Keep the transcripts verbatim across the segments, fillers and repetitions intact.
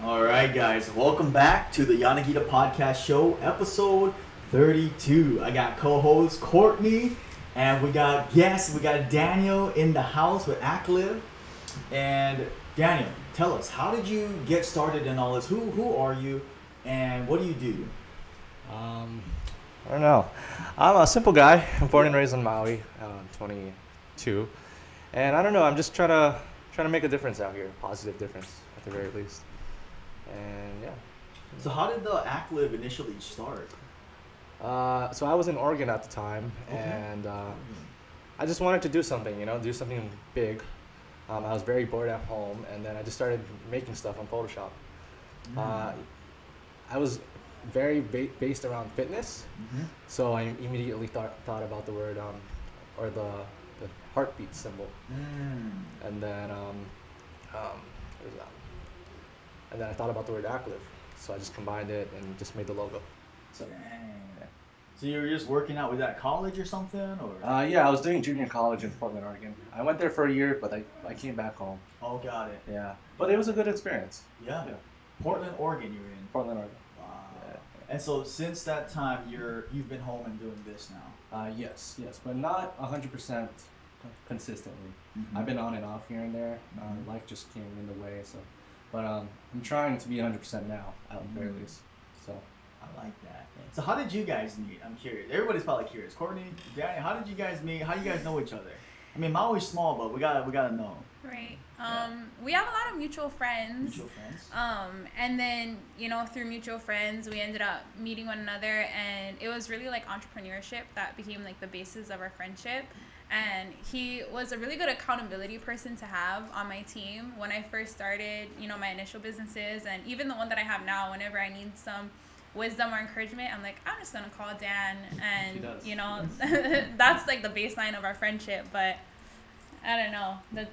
All right, guys, welcome back to the Yanagita Podcast Show, episode thirty-two. I got co-host Courtney, and we got guests. We got Daniel in the house with Acklive. And Daniel, tell us, how did you get started in all this? Who who are you, and what do you do? Um, I don't know. I'm a simple guy. I'm born and raised in Maui. I'm twenty-two, and I don't know. I'm just trying to trying to make a difference out here, positive difference at the very least. And yeah. So how did the Acklive initially start? Uh, so I was in Oregon at the time, okay. and uh, I just wanted to do something, you know, do something big. Um, I was very bored at home, and then I just started making stuff on Photoshop. Mm. Uh, I was very ba- based around fitness, mm-hmm. so I immediately thought thought about the word um, or the, the heartbeat symbol, mm. and then um, um, what was that? And then I thought about the word Acklive, so I just combined it and just made the logo. So, yeah. so you were just working out with that college or something, or? Uh, yeah, I was doing junior college in Portland, Oregon. I went there for a year, but I, I came back home. Oh, got it. Yeah, but it was a good experience. Yeah, yeah. Portland, Oregon, you were in. Portland, Oregon. Wow. Yeah. And so since that time, you're you've been home and doing this now. Uh, yes, yes, but not a hundred percent consistently. Mm-hmm. I've been on and off here and there. Mm-hmm. Uh, life just came in the way, so. But um, I'm trying to be one hundred percent now, at the very least. So I like that. So how did you guys meet? I'm curious. Everybody's probably curious. Courtney, Daniel, how did you guys meet? How do you guys know each other? I mean, Maui's small, but we gotta we gotta know. Right. Um, yeah. We have a lot of mutual friends. Mutual friends. Um, and then you know through mutual friends, we ended up meeting one another, and it was really like entrepreneurship that became like the basis of our friendship. And he was a really good accountability person to have on my team. When I first started, you know, my initial businesses and even the one that I have now, whenever I need some wisdom or encouragement, I'm like, I'm just going to call Dan. And, you know, that's like the baseline of our friendship. But I don't know. That's,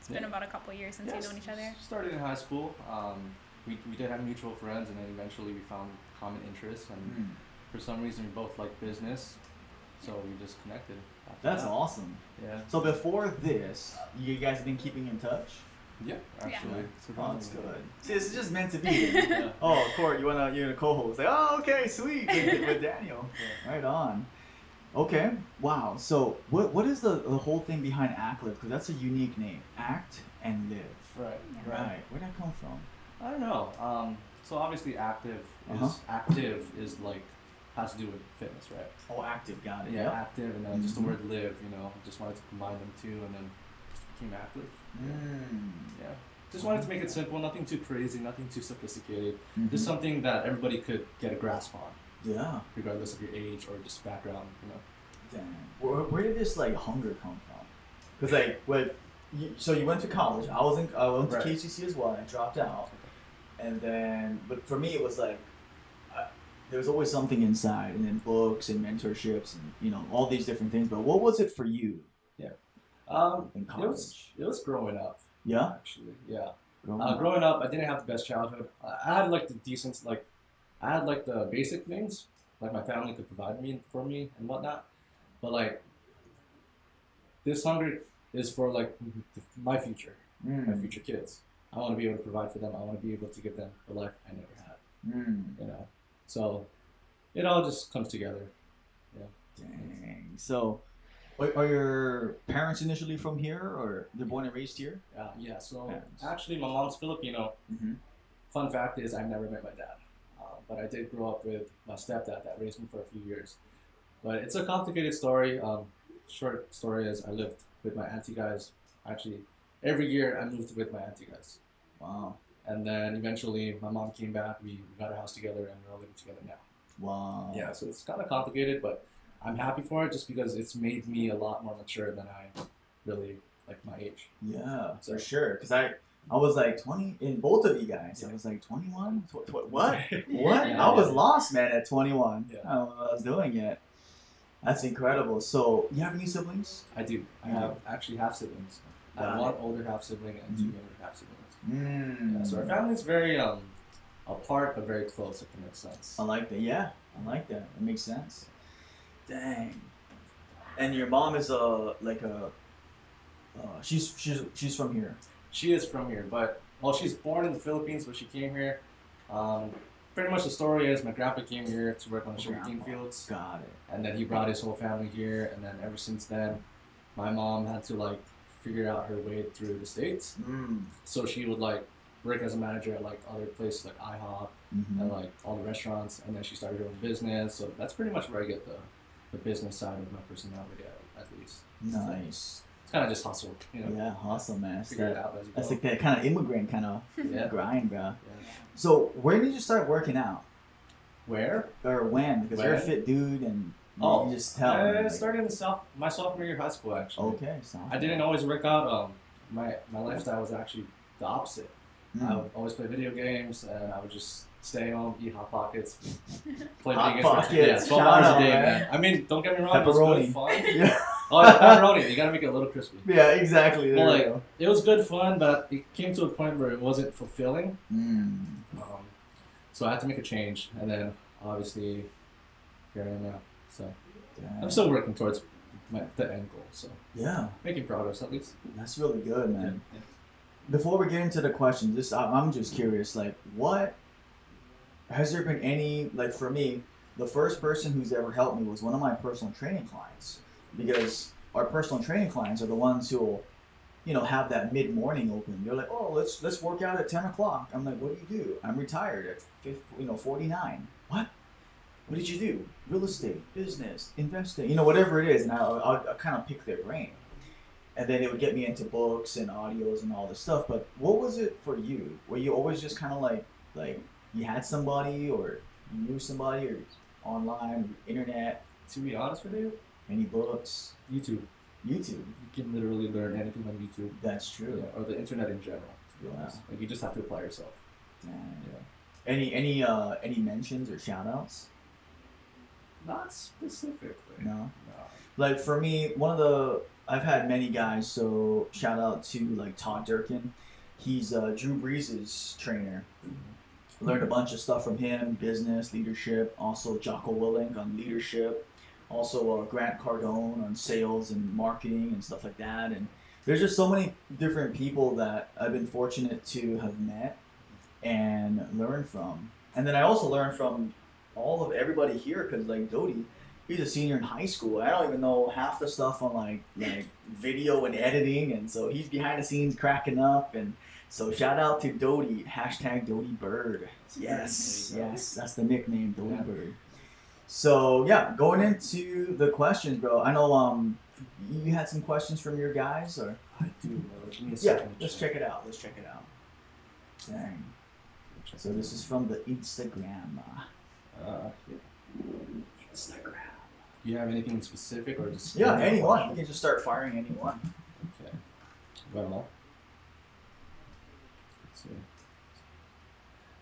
it's been yeah. about a couple of years since yeah, we've known each other. Started in high school. Um, we, we did have mutual friends, and then eventually we found common interests. And mm. for some reason, we both like business. So we just connected. That's that. awesome. Yeah. So before this, you guys have been keeping in touch? Yeah, actually. Yeah. Oh, that's good. See, this is just meant to be. yeah. Oh, Court, you wanna you're gonna co-host? Like, oh, okay, sweet. With, with Daniel, yeah. right on. Okay, wow. So what what is the, the whole thing behind Acklive? Because that's a unique name. Act and live. Right. Yeah. Right. Where'd that come from? I don't know. Um. So obviously, active uh-huh. is active is like. has to do with fitness, right? Oh, active, got it. Yeah, yep. active, and then mm-hmm. just the word live, you know, just wanted to combine them two, and then became Acklive. Yeah. Mm. yeah. Just wanted to make it simple, nothing too crazy, nothing too sophisticated. Mm-hmm. Just something that everybody could get a grasp on. Yeah. Regardless of your age or just background, you know. Dang. Where, where did this, like, hunger come from? Because, like, when you, so you went to college. I was in, I went to right. K C C as well, and I dropped out. Okay. And then, but for me, it was like, there was always something inside, and then books and mentorships and, you know, all these different things. But what was it for you? Yeah. Um, in college? It was, it was growing up. Yeah? Actually, yeah. Growing, uh, up. growing up, I didn't have the best childhood. I had, like, the decent, like, I had, like, the basic things, like, my family could provide me for me and whatnot. But, like, this hunger is for, like, the, my future, mm. my future kids. I want to be able to provide for them. I want to be able to give them the life I never had, mm. you know? So, it all just comes together. Yeah. Dang. So, are your parents initially from here, or they're born and raised here? Yeah. Yeah. So parents. Actually, my mom's Filipino. Mm-hmm. Fun fact is, I've never met my dad, uh, but I did grow up with my stepdad that raised me for a few years. But it's a complicated story. Um, short story is, I lived with my auntie guys. Actually, every year I moved with my auntie guys. Wow. And then eventually my mom came back, we got our house together, and we're all living together now. Wow. Yeah, so it's kind of complicated, but I'm happy for it just because it's made me a lot more mature than I really, like, my age. Yeah, so, for sure. Because I, I was like twenty, in both of you guys, yeah. I was like twenty-one? Tw- tw- what? yeah, what? Yeah, I was yeah. lost, man, at twenty-one. Yeah. I don't know what I was doing yet. That's incredible. So, you have any siblings? I do. I yeah. have actually half siblings. I have one older half sibling and two younger mm-hmm. half siblings. Mm. Yeah, so our family's very um, apart, but very close, if it makes sense. I like that. Yeah, I like that. It makes sense. Dang. And your mom is a like a. Uh, she's she's she's from here. She is from here, but Well, she's born in the Philippines, but she came here. Um, pretty much the story is my grandpa came here to work on the sugarcane fields. Got it. And then he brought his whole family here, and then ever since then, my mom had to like figure out her way through the States. Mm. So she would like work as a manager at like other places like I hop mm-hmm. and like all the restaurants, and then she started her own business. So that's pretty much where I get the, the business side of my personality at, at least. Nice. It's kind of just hustle, you know. Yeah, hustle, man. Figure it out as you go. That's like that kind of immigrant kind of yeah. grind, bro. Yeah. So where did you start working out? Where? Or when? Because when? You're a fit dude, and you oh, can just tell. I like, started in south, my sophomore year of high school, actually. Okay, sophomore. I didn't always work out. Um, my my lifestyle was actually the opposite. Mm. I would always play video games, and I would just stay home, eat hot pockets, play hot video games. Pockets. Yeah, twelve hours a day, man. I mean, don't get me wrong, it was really fun. Yeah. Oh, yeah, pepperoni. You gotta make it a little crispy. Yeah, exactly. There well, like, go. It was good fun, but it came to a point where it wasn't fulfilling. Mm. Um, so I had to make a change, and then obviously here I am now. So yeah. I'm still working towards my, the end goal. So yeah, making progress at least. That's really good, man. Yeah. Before we get into the questions, this I'm just curious. Like, what has there been any like for me? The first person who's ever helped me was one of my personal training clients. Because our personal training clients are the ones who, you know, have that mid morning open. They're like, oh, let's let's work out at ten o'clock. I'm like, what do you do? I'm retired at fifty, you know, forty nine. What? What did you do? Real estate, business, investing, you know, whatever it is. And I I kind of pick their brain, and then it would get me into books and audios and all this stuff. But what was it for you? Were you always just kind of like like you had somebody or you knew somebody or online, internet? To be honest with you. Any books? YouTube. YouTube. You can literally learn anything on YouTube. That's true. Yeah, or the internet in general, to be yeah. honest. Like you just have to apply yourself. Yeah. yeah. Any any uh any mentions or shout outs? Not specifically. No. No. Like for me, one of the I've had many guys, so shout out to like Todd Durkin. He's uh, Drew Brees' trainer. Mm-hmm. Learned a bunch of stuff from him, business, leadership, also Jocko Willink on leadership. Also, uh, Grant Cardone on sales and marketing and stuff like that. And there's just so many different people that I've been fortunate to have met and learned from. And then I also learned from all of everybody here because, like, Dodie, he's a senior in high school. I don't even know half the stuff on, like, like video and editing. And so he's behind the scenes cracking up. And so shout out to Dodie. Hashtag Dodie Bird. Yes. Yes. That's the nickname, Dodie yeah. Bird. So yeah, going into the questions, bro. I know um, you had some questions from your guys, or I do. Yeah, let's check it out. Let's check it out. Dang. So this is from the Instagram. Uh, yeah. Instagram. Do you have anything specific, or just yeah, anyone? You can just start firing anyone. Okay. Well, let's see.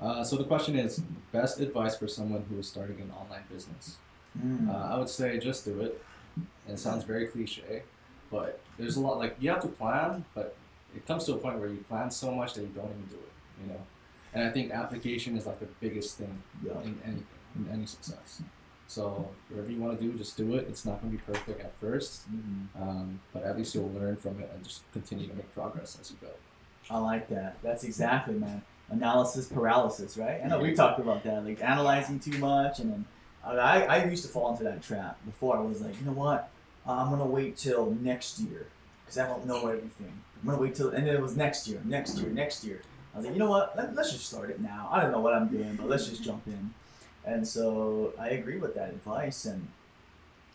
Uh, so the question is, best advice for someone who is starting an online business? Mm. Uh, I would say just do it. It sounds very cliche, but there's a lot, like, you have to plan, but it comes to a point where you plan so much that you don't even do it, you know? And I think application is like the biggest thing yeah. in anything, in any success. So whatever you want to do, just do it. It's not going to be perfect at first, mm. um, but at least you'll learn from it and just continue to make progress as you go. I like that. That's exactly, man. Analysis paralysis, right? I know we talked about that, like analyzing too much, and then I, I used to fall into that trap before. I was like, you know what? Uh, I'm gonna wait till next year because I don't know everything. I'm gonna wait till, and then it was next year, next year, next year. I was like, you know what? Let, let's just start it now. I don't know what I'm doing, but let's just jump in. And so I agree with that advice, and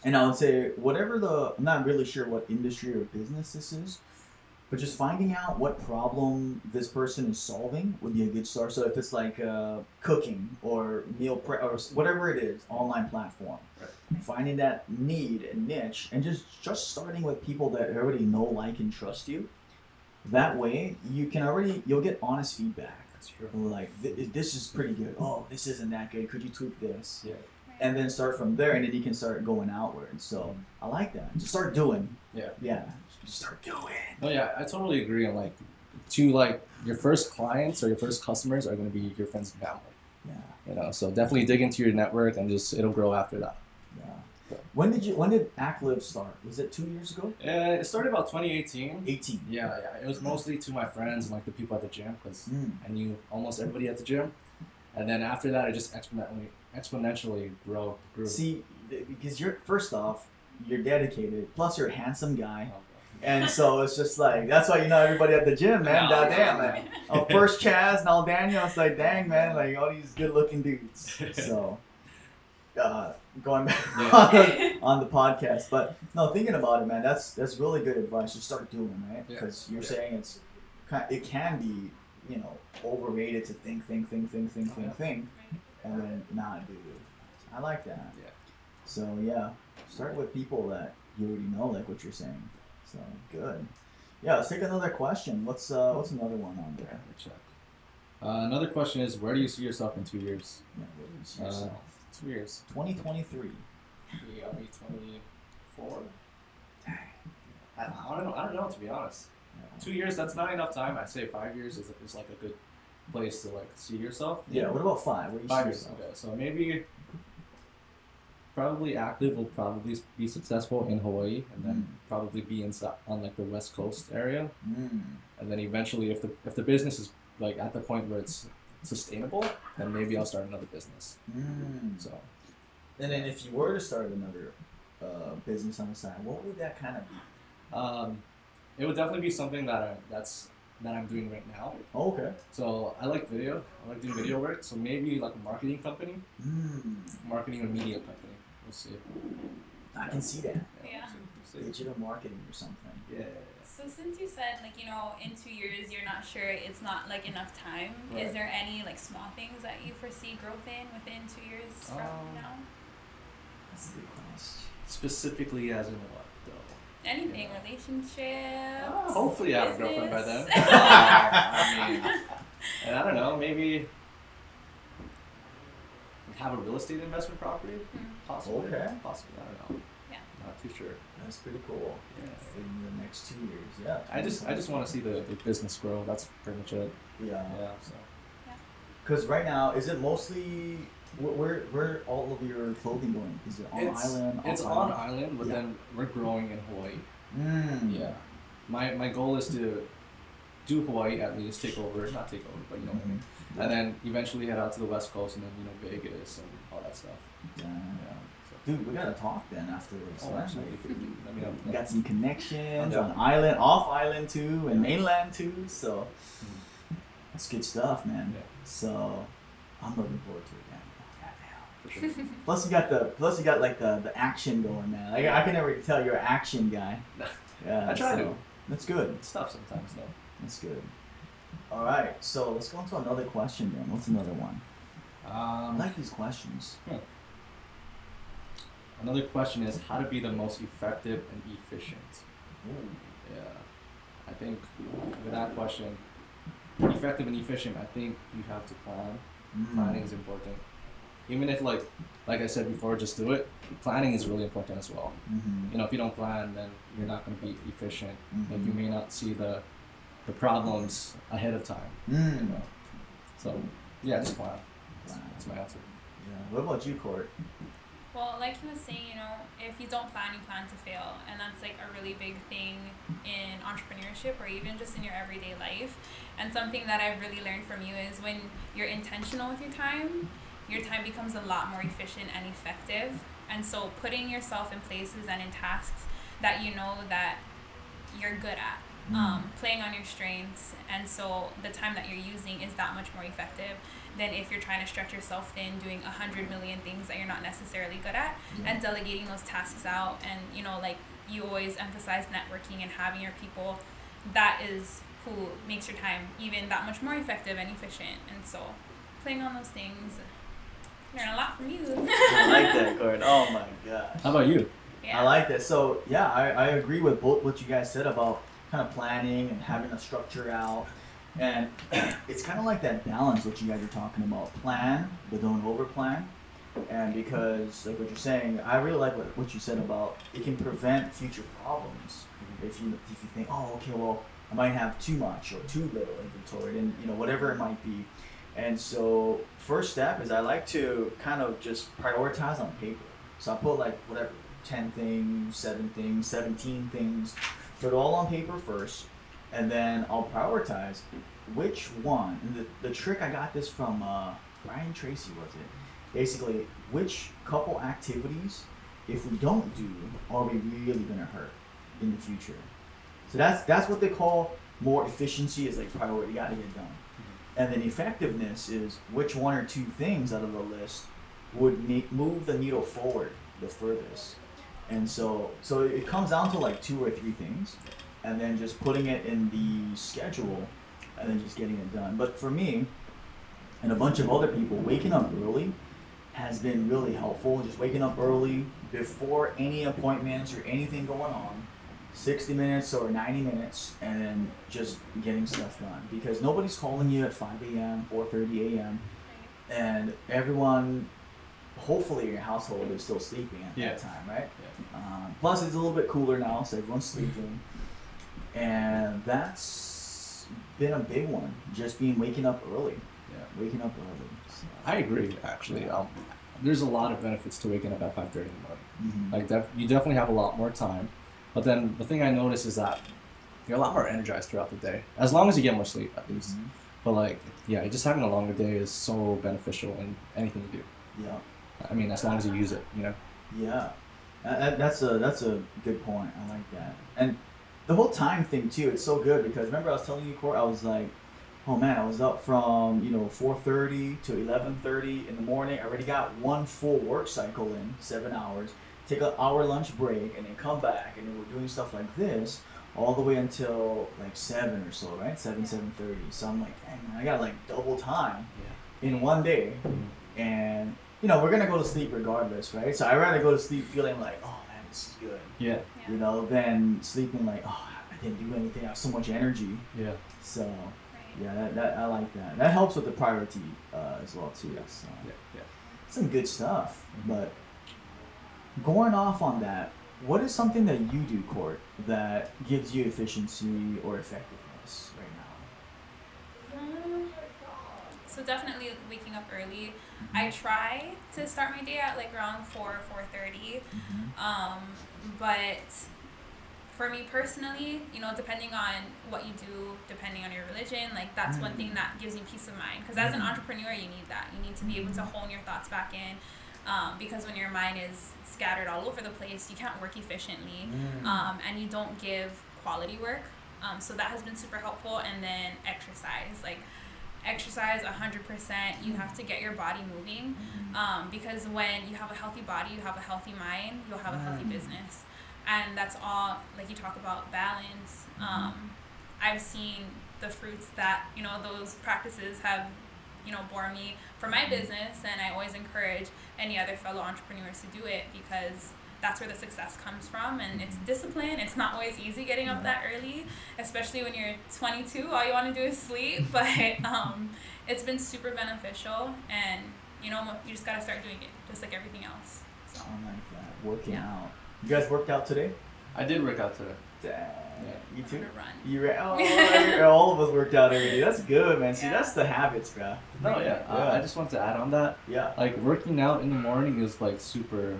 and I would say whatever the, I'm not really sure what industry or business this is. But just finding out what problem this person is solving would be a good start. So if it's like uh, cooking or meal prep or whatever it is, online platform, right. Finding that need and niche and just, just starting with people that already know, like, and trust you. That way you can already, you'll get honest feedback. That's true. Like, th- this is pretty good. Oh, this isn't that good. Could you tweak this? Yeah. And then start from there, and then you can start going outward. So I like that. Just start doing. Yeah. Yeah. Just start doing. Oh yeah, I totally agree on like, to like your first clients or your first customers are going to be your friends and family. Yeah. You know, so definitely dig into your network and just it'll grow after that. Yeah. When did you? When did Acklive start? Was it two years ago? Uh, it started about twenty eighteen. eighteen. Yeah, yeah. It was mostly to my friends and like the people at the gym because mm. I knew almost everybody at the gym. And then after that, I just exponentially exponentially grow, grew. See, because you're first off, you're dedicated. Plus, you're a handsome guy. Oh. And so it's just like, that's why you know everybody at the gym, man. No, damn, no, man. Oh, first Chaz, now Daniel. It's like, dang, man, like all these good-looking dudes. So uh, going back yeah. on the podcast. But no, thinking about it, man, that's that's really good advice to start doing, right? Because yeah. you're yeah. saying it's it can be, you know, overrated to think, think, think, think, think, think, yeah. think, and then not do it. I like that. Yeah. So, yeah, start with people that you already know, like what you're saying. So good. Yeah, let's take another question. What's uh, what's another one on there? Let me check. Uh, another question is, where do you see yourself in two years? Yeah, where do you see yourself? Uh, two years. twenty twenty-three. We are twenty-four. Dang. I don't, I don't know. I don't know to be honest. Yeah. Two years. That's not enough time. I say five years is is like a good place to like see yourself. Yeah. yeah. What about five? Where do you five see years. Okay. So maybe. Probably Acklive will probably be successful in Hawaii and then mm. probably be in on like the West Coast area. Mm. And then eventually if the if the business is like at the point where it's sustainable, then maybe I'll start another business. Mm. So and then if you were to start another uh, business on the side, what would that kind of be? Um, it would definitely be something that I, that's that I'm doing right now. Oh, okay. So I like video. I like doing video work. So maybe like a marketing company. Mm. Marketing and media company. We'll see. I can see that. Yeah. yeah. Digital marketing or something. Yeah. So since you said like, you know, in two years you're not sure, it's not like enough time. Right. Is there any like small things that you foresee growth in within two years um, from now? That's a good question. Specifically as in what though? Anything, you know? Relationships. Oh, hopefully I have a girlfriend by then. I mean, and I don't know, maybe have a real estate investment property? Mm-hmm. Possibly. Okay. Possibly. I don't know. Yeah. Not too sure. That's pretty cool. Yeah. In the next two years. Yeah. I just I just want to see the, the business grow. That's pretty much it. Yeah. Yeah. So. Yeah. Because right now, is it mostly where where all of your clothing going? Is it on it's, island? It's island? on island, but yeah. then we're growing in Hawaii. Mm. Yeah. My my goal is to do Hawaii at least, take over, not take over, but you know mm-hmm. what I mean. Yeah. And then eventually head out to the West Coast and then, you know, Vegas and all that stuff. Yeah. yeah. So, dude, we got to talk then afterwards. Oh, actually. I mean, we got some connections on island, off island too, and mainland too. So that's good stuff, man. Yeah. So I'm looking forward to it, man. For sure. Plus you got the, plus you got like the, the action going, man. Like, I can never tell you're an action guy. Yeah, I try so, to. That's good. It's tough sometimes though. That's good. All right, so let's go on to another question then. What's another one? Um, I like these questions. Hmm. Another question is how to be the most effective and efficient. Ooh. Yeah, I think with that question, effective and efficient, I think you have to plan. Mm. Planning is important. Even if, like like I said before, just do it, planning is really important as well. Mm-hmm. You know, if you don't plan, then you're not going to be efficient. Mm-hmm. Like you may not see the... the problems ahead of time. Mm. You know? So, yeah, just plan. That's, wow. that's my answer. Yeah. What about you, Court? Well, like he was saying, you know, if you don't plan, you plan to fail. And that's like a really big thing in entrepreneurship or even just in your everyday life. And something that I've really learned from you is when you're intentional with your time, your time becomes a lot more efficient and effective. And so putting yourself in places and in tasks that you know that you're good at. Um, playing on your strengths, and so the time that you're using is that much more effective than if you're trying to stretch yourself thin doing a hundred million things that you're not necessarily good at. Yeah. And delegating those tasks out, and you know, like you always emphasize networking and having your people, that is who makes your time even that much more effective and efficient. And so playing on those things, learn a lot from you. I like that, Gordon. Oh my gosh. How about you? Yeah. I like that. So yeah, I, I agree with both what you guys said about kind of planning and having a structure out. And it's kind of like that balance that you guys are talking about. Plan, but don't overplan. And because, like what you're saying, I really like what, what you said about it can prevent future problems. If you if you think, oh, okay, well, I might have too much or too little inventory, and you know whatever it might be. And so, first step is I like to kind of just prioritize on paper. So I put like whatever, ten things, seven things, seventeen things, put it all on paper first, and then I'll prioritize which one. And the, the trick, I got this from uh, Brian Tracy, was it? Basically, which couple activities, if we don't do, are we really gonna hurt in the future? So that's that's what they call more efficiency is like priority, you gotta get done. And then effectiveness is which one or two things out of the list would make, move the needle forward the furthest. And so so it comes down to like two or three things, and then just putting it in the schedule and then just getting it done. But for me and a bunch of other people, waking up early has been really helpful. Just waking up early before any appointments or anything going on, sixty minutes or ninety minutes, and then just getting stuff done, because nobody's calling you at five a.m., four thirty a.m., and everyone, hopefully in your household, is still sleeping at yeah. that time, right? Yeah. Um, plus, it's a little bit cooler now, so everyone's sleeping, and that's been a big one, just being waking up early. Yeah, waking up early. So. I agree, actually. Um, there's a lot of benefits to waking up at five thirty in the morning. Mm-hmm. Like, def- you definitely have a lot more time. But then the thing I noticed is that you're a lot more energized throughout the day, as long as you get more sleep, at least. Mm-hmm. But like, yeah, just having a longer day is so beneficial in anything you do. Yeah. I mean, as long as you use it, you know. Yeah, that, that's a that's a good point. I like that. And the whole time thing too. It's so good because remember I was telling you, Court, I was like, oh man, I was up from you know four thirty to eleven thirty in the morning. I already got one full work cycle in seven hours. Take an hour lunch break and then come back, and then we're doing stuff like this all the way until like seven or so, right? seven, seven thirty. So I'm like, dang, man, I got like double time yeah. in one day, mm-hmm. and you know we're gonna go to sleep regardless, right? So I'd rather go to sleep feeling like, oh man, this is good, yeah, you know, than sleeping like, oh, I didn't do anything. I have so much energy, yeah. So right. yeah, that, that I like that. That helps with the priority uh, as well too. Yeah. So yeah, yeah, some good stuff, mm-hmm. but. Going off on that, what is something that you do, Court, that gives you efficiency or effectiveness right now? Um, so definitely waking up early. Mm-hmm. I try to start my day at like around four, four thirty. Mm-hmm. Um, but for me personally, you know, depending on what you do, depending on your religion, like that's mm-hmm. one thing that gives you peace of mind. Because as an entrepreneur, you need that. You need to be able to hone your thoughts back in. Um, because when your mind is scattered all over the place, you can't work efficiently, mm. um, and you don't give quality work. Um, so that has been super helpful. And then exercise, like exercise one hundred percent. You have to get your body moving, um, because when you have a healthy body, you have a healthy mind, you'll have a healthy business. And that's all, like you talk about balance. Um, I've seen the fruits that, you know, those practices have you know, bore me for my business, and I always encourage any other fellow entrepreneurs to do it because that's where the success comes from, and it's discipline. It's not always easy getting up that early, especially when you're twenty-two. All you want to do is sleep, but um, it's been super beneficial, and, you know, you just got to start doing it, just like everything else. So. I like that. Working yeah. out. You guys worked out today? I did work out today. Dang. Yeah. You too? Run. You ran. Oh, all of us worked out every day. That's good, man. See, yeah. that's the habits, bro. No, yeah. yeah. Uh, I just want to add on that. Yeah. Like, working out in the morning is, like, super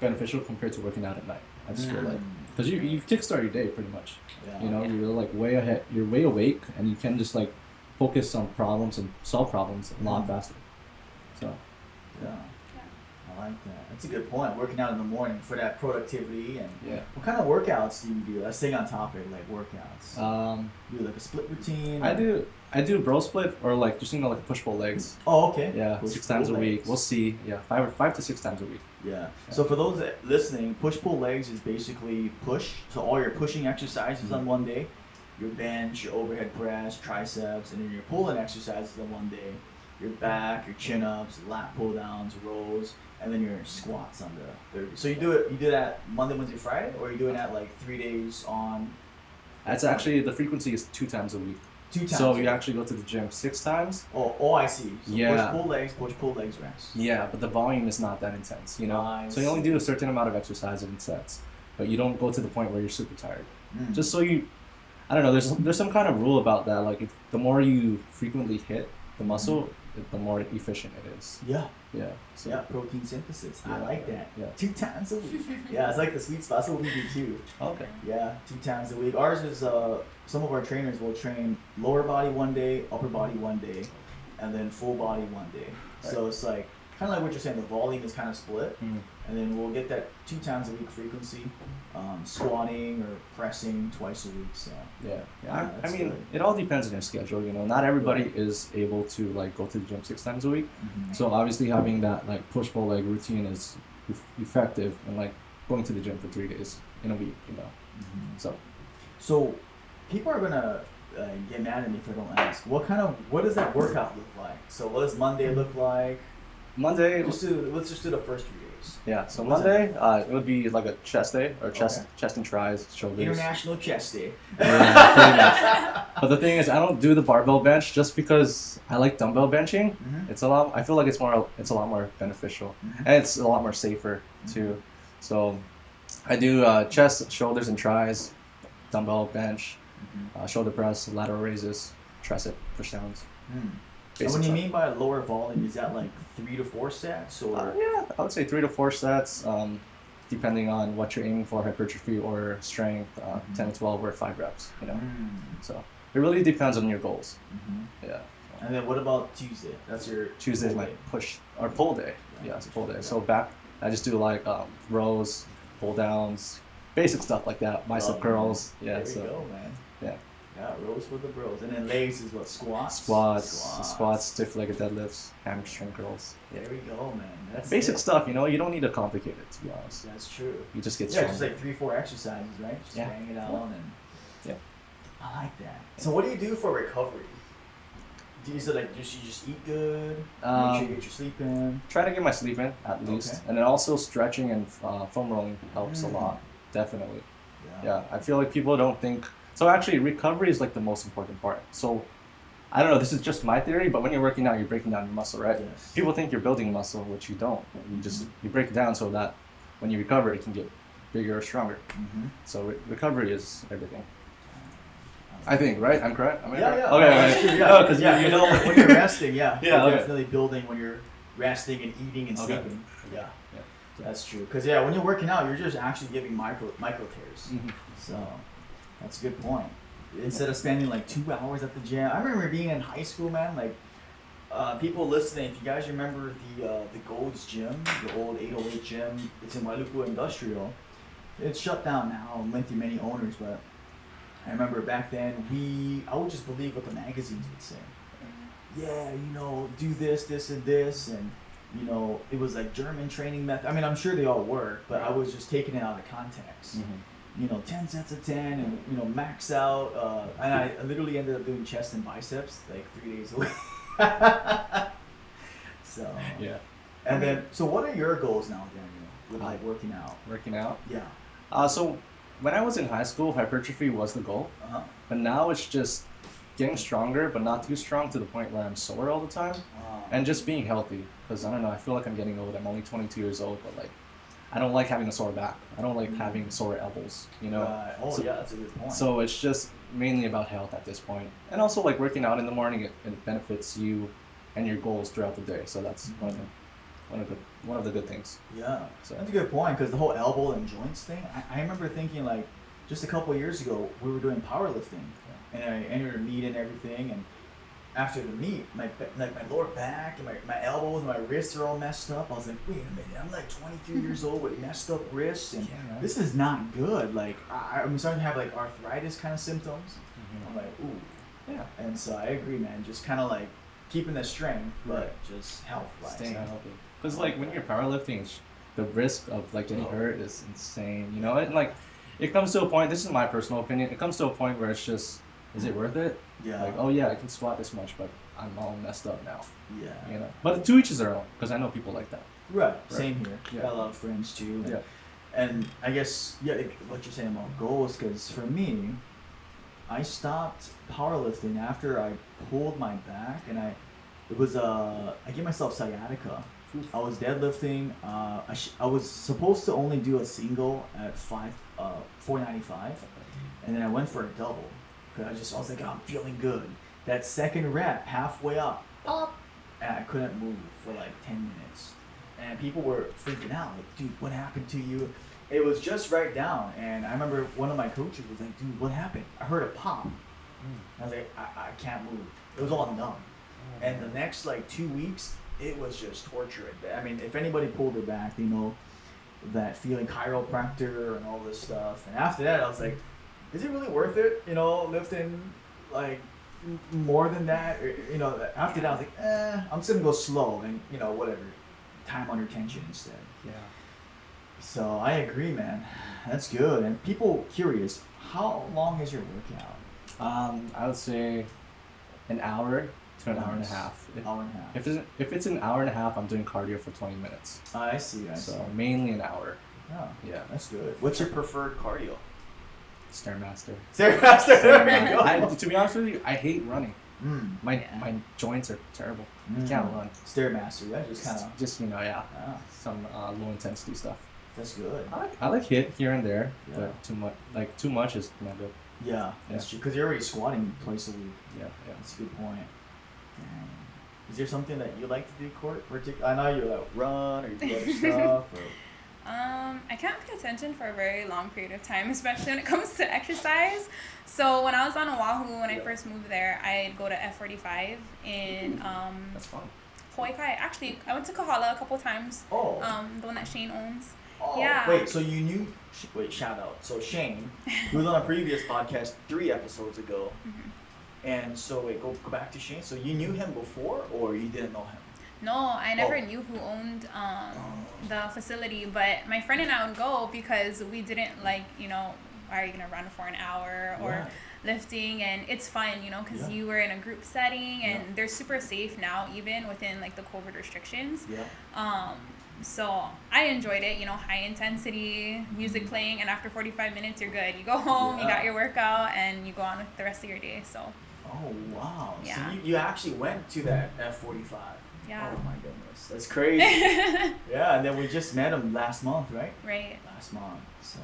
beneficial compared to working out at night. I just mm. feel like. Because you, you kickstart your day pretty much. Yeah. You know, yeah. you're, like, way ahead. You're way awake, and you can just, like, focus on problems and solve problems a lot mm. faster. So. Yeah. I like that. That's a good point. Working out in the morning for that productivity and yeah. what kind of workouts do you do? Let's stay on topic, like workouts. Um, you do like a split routine. Or? I do. I do bro split or like just you know like push pull legs. Oh, okay. Yeah, push, six times legs. a week. We'll see. Yeah, five or five to six times a week. Yeah. yeah. So for those that listening, push pull legs is basically push. So all your pushing exercises mm-hmm. on one day, your bench, your overhead press, triceps, and then your pulling exercises on one day, your back, your chin ups, lat pull downs, rows. And then your squats on the third. So you do it. You do that Monday, Wednesday, Friday, or you doing that like three days on. That's actually the frequency is two times a week. Two times. So you actually go to the gym six times. Oh, oh, I see. So yeah. Push, pull legs, push, pull legs, reps. Yeah, but the volume is not that intense, you know. Nice. So you only do a certain amount of exercise in sets, but you don't go to the point where you're super tired. Mm. Just so you, I don't know. There's there's some kind of rule about that. Like if the more you frequently hit the muscle, mm. the more efficient it is. Yeah. Yeah. So. Yeah, protein synthesis. Yeah. I like that. Yeah. Two times a week. Yeah, it's like the sweet spot. So we do two. Okay. Yeah, two times a week. Ours is, uh, some of our trainers will train lower body one day, upper body one day, and then full body one day. Right. So it's like, kind of like what you're saying, the volume is kind of split. Mm. And then we'll get that two times a week frequency, um, squatting or pressing twice a week. So yeah, yeah. I, I mean, good. It all depends on your schedule. You know, not everybody right. is able to like go to the gym six times a week. Mm-hmm. So obviously, having that like push pull leg routine is effective, and like going to the gym for three days in a week. You know, mm-hmm. so so people are gonna uh, get mad at me if I don't ask. What kind of what does that workout look like? So what does Monday look like? Monday. Let's do. Let's just do the first few. Yeah, so what Monday, uh, it would be like a chest day, or chest okay. chest and tries, shoulders. International chest day. Yeah, but the thing is, I don't do the barbell bench just because I like dumbbell benching. Mm-hmm. It's a lot. I feel like it's more. It's a lot more beneficial, mm-hmm. and it's a lot more safer too. Mm-hmm. So, I do uh, chest, shoulders, and tries, dumbbell bench, mm-hmm. uh, shoulder press, lateral raises, tricep pushdowns. Mm. And what do you mean by lower volume? Is that like three to four sets, or? Uh, yeah, I would say three to four sets, um, depending on what you're aiming for, hypertrophy or strength. Uh, mm-hmm. Ten to twelve or five reps, you know. Mm. So it really depends on your goals. Mm-hmm. Yeah. So. And then what about Tuesday? That's your Tuesday is my push or pull day. Yeah, yeah it's pull day. Yeah. So back, I just do like um, rows, pull downs, basic stuff like that. Bicep oh, curls. Man. Yeah. There so. You go, man. Yeah. Yeah, rows for the bros. And then legs is what? Squats? Squats, squats, squats stiff-legged deadlifts, hamstring curls. Yeah. There we go, man. That's basic it. Stuff, you know? You don't need to complicate it, to be honest. That's true. You just get strong. Yeah, just like three, four exercises, right? Just yeah. bang it out yeah. and... Yeah. I like that. So what do you do for recovery? Do you, so like, just, you just eat good? Um, make sure you get your sleep in? Try to get my sleep in, at least. Okay. And then also stretching and uh, foam rolling helps mm. a lot. Definitely. Yeah. yeah. I feel like people don't think... So actually, recovery is like the most important part. So, I don't know, this is just my theory, but when you're working out, you're breaking down your muscle, right? Yes. People think you're building muscle, which you don't. You just mm-hmm. you break it down so that when you recover, it can get bigger or stronger. Mm-hmm. So re- recovery is everything. I think, right? I'm correct? Am I yeah, correct? yeah. Okay, right. yeah, because yeah, you know when you're resting, yeah. yeah, you're okay. definitely building when you're resting and eating and okay. sleeping. Yeah. yeah. That's true. Because, yeah, when you're working out, you're just actually giving micro, micro tears. Mm-hmm. So... That's a good point. Instead of spending like two hours at the gym, I remember being in high school, man. Like, uh, people listening, if you guys remember the uh, the Gold's Gym, the old eight oh eight gym, it's in Wailuku Industrial. It's shut down now, and went through many owners, but I remember back then, we I would just believe what the magazines would say. Yeah, you know, do this, this, and this, and you know, it was like German training method. I mean, I'm sure they all work, but I was just taking it out of context. Mm-hmm. You know, ten sets of ten, and you know, max out. Uh, and I, I literally ended up doing chest and biceps like three days a week. So yeah. And then, so what are your goals now, Daniel? With like working out. Working out. Yeah. Uh, so when I was in high school, hypertrophy was the goal. Uh-huh. But now it's just getting stronger, but not too strong to the point where I'm sore all the time, wow. and just being healthy. Because I don't know, I feel like I'm getting old. I'm only twenty-two years old, but like. I don't like having a sore back. I don't like mm. having sore elbows, you know? Uh, oh, so, yeah, that's a good point. So it's just mainly about health at this point. And also, like, working out in the morning, it, it benefits you and your goals throughout the day. So that's mm-hmm. one, of the, one, of the, one of the good things. Yeah, so. That's a good point, because the whole elbow and joints thing, I, I remember thinking, like, just a couple of years ago, we were doing powerlifting. Yeah. And I entered a meet and everything, and after the meet, my like my lower back and my, my elbows and my wrists are all messed up. I was like, wait a minute, I'm like twenty-three years old with messed up wrists, and yeah, right. this is not good. Like, I, I'm starting to have like arthritis kind of symptoms. Mm-hmm. I'm like, ooh. Yeah. And so I agree, man. Just kind of like keeping the strength, but right. just health-wise. Staying healthy. Because like when you're powerlifting, the risk of like getting oh. hurt is insane. You know, and like it comes to a point, this is my personal opinion, it comes to a point where it's just, is it worth it? Yeah. Like, oh yeah, I can squat this much, but I'm all messed up now. Yeah. You know. But to each his own, because I know people like that. Right. right. Same here. Yeah. Got a lot of friends too. Yeah. And I guess yeah, it, what you're saying about goals, because for me, I stopped powerlifting after I pulled my back, and I, it was uh, I gave myself sciatica. I was deadlifting. Uh, I sh- I was supposed to only do a single at five, uh, four ninety five, and then I went for a double. I just I was like, oh, I'm feeling good. That second rep, halfway up, pop, and couldn't move for like ten minutes. And people were freaking out, like, dude, what happened to you? It was just right down. And I remember one of my coaches was like, dude, what happened? I heard a pop. Mm. I was like, I-, I can't move. It was all numb. Mm. And the next like two weeks, it was just torture. I mean, if anybody pulled her back, they know that feeling, chiropractor and all this stuff. And after that, I was like, is it really worth it? You know, lifting like more than that? Or, you know, after that, I was like, eh, I'm just gonna go slow and, you know, whatever. Time under tension instead. Yeah. So I agree, man. That's good. And people curious, how long is your workout? Um, I would say an hour to an hour and a half. If, hour and a half. If it's if it's an hour and a half, I'm doing cardio for twenty minutes. I see. I see. So mainly an hour. Yeah. Yeah. That's good. What's your preferred cardio? Stairmaster. Stairmaster. There you go. I, to be honest with you, I hate running. Mm. My yeah. my joints are terrible. Mm. I can't run. Stairmaster, yeah, just kind of just you know yeah, yeah. some uh, low intensity stuff. That's good. I like I like hit here and there, yeah. but too much like too much is not good. Yeah, yeah. That's true. Because you're already squatting twice a week. Yeah, yeah. That's a good point. Dang. Is there something that you like to do, Court? I know you like run or you do other stuff. Or... Um, I can't pay attention for a very long period of time, especially when it comes to exercise. So when I was on Oahu, when yeah. I first moved there, I'd go to F forty-five in um, That's fun. Hawaii Kai. Actually, I went to Kahala a couple times. Oh. Um, the one that Shane owns. Oh, yeah. Wait, so you knew... Wait, shout out. So Shane, who was on a previous podcast three episodes ago. Mm-hmm. And so, wait, go, go back to Shane. So you knew him before, or you didn't know him? No, I never oh. knew who owned um, oh. the facility, but my friend and I would go because we didn't like, you know, are you going to run for an hour or yeah. lifting? And it's fun, you know, because yeah. you were in a group setting and yeah. they're super safe now, even within like the COVID restrictions. Yeah. Um. So I enjoyed it, you know, high intensity, music playing, and after forty-five minutes, you're good. You go home, yeah. you got your workout, and you go on with the rest of your day. So. Oh, wow. Yeah. So you, you actually went to that F forty-five. Yeah. Oh my goodness, that's crazy. Yeah, and then we just met them last month, right? Right. Last month, so.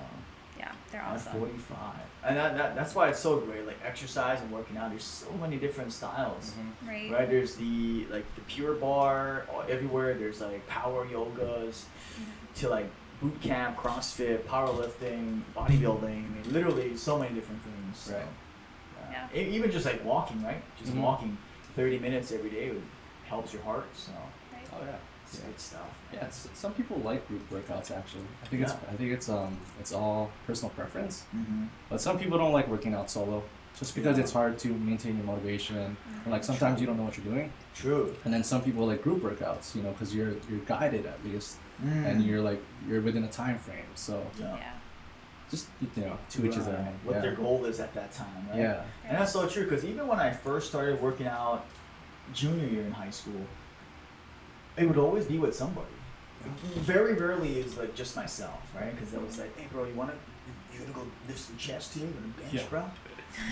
Yeah, they're awesome. F forty-five, and that, that that's why it's so great. Like exercise and working out, there's so many different styles. Mm-hmm. Right. Right. There's the like the pure bar everywhere. There's like power yogas, mm-hmm. to like boot camp, CrossFit, powerlifting, bodybuilding. I mean, literally so many different things. So. Right. Yeah. yeah. It, even just like walking, right? Just mm-hmm. walking, thirty minutes every day. Would, helps your heart, so right. oh yeah, it's yeah. good stuff. Yeah, it's, some people like group workouts actually. I think yeah. it's I think it's um it's all personal preference. Mm-hmm. But some people don't like working out solo, just because yeah. it's hard to maintain your motivation. Mm-hmm. And like sometimes True. You don't know what you're doing. True. And then some people like group workouts, you know, because you're you're guided at least, mm. and you're like you're within a time frame. So yeah. yeah. Just, you know, to each his own. What yeah. their goal is at that time, right? Yeah. And that's so true, because even when I first started working out, junior year in high school, it would always be with somebody. Very rarely is like just myself, right? Because I was like, hey bro, you want to you gonna go lift some chest here? We're gonna bench, yeah. bro.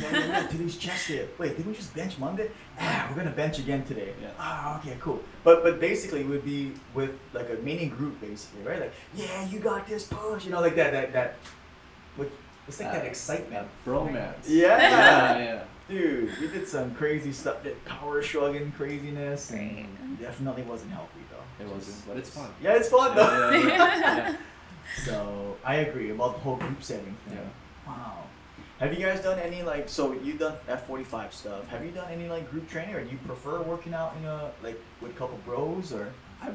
Yeah, today's chest day. Wait, didn't we just bench Monday? Ah, we're gonna bench again today. Yeah. Ah, okay, cool. But but basically it would be with like a mini group, basically, right? Like, yeah, you got this, push, you know, like that that that. With, it's like uh, that excitement, that bromance. Yeah. yeah, yeah. Dude, we did some crazy stuff, that power shrugging craziness, and definitely wasn't healthy though. It wasn't, but it's fun. Yeah, it's fun though. Yeah, yeah, yeah. yeah. So I agree about the whole group setting thing. Yeah. Wow. Have you guys done any like? So you've done F forty-five stuff. Have you done any like group training, or do you prefer working out in a like with a couple bros, or? I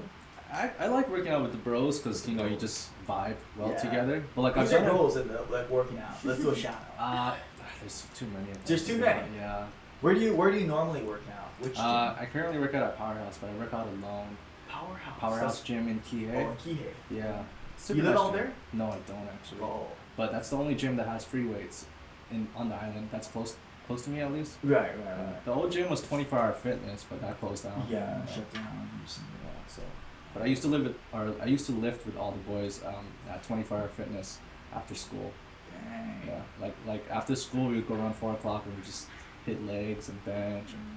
I, I like working out with the bros because you know you just vibe well yeah. together. But like I've done bros in the like working out. Let's do a shout out. Uh, There's too many. Of There's too many. Out. Yeah. Where do you Where do you normally work out? Which gym? Uh, I currently work out at Powerhouse, but I work out alone. Powerhouse. Powerhouse that's... gym in Kihei. Oh, Kihei. Yeah. Super you live nice all gym. There? No, I don't actually. Oh. But that's the only gym that has free weights, in on the island. That's close close to me at least. Right, right, yeah. right. The old gym was Twenty Four Hour Fitness, but that closed down. Yeah, shut right. down recently. Yeah. So, but I used to live with, or I used to lift with all the boys um, at Twenty Four Hour Fitness after school. Dang. Yeah, like like after school we would go around four o'clock and we just hit legs and bench. And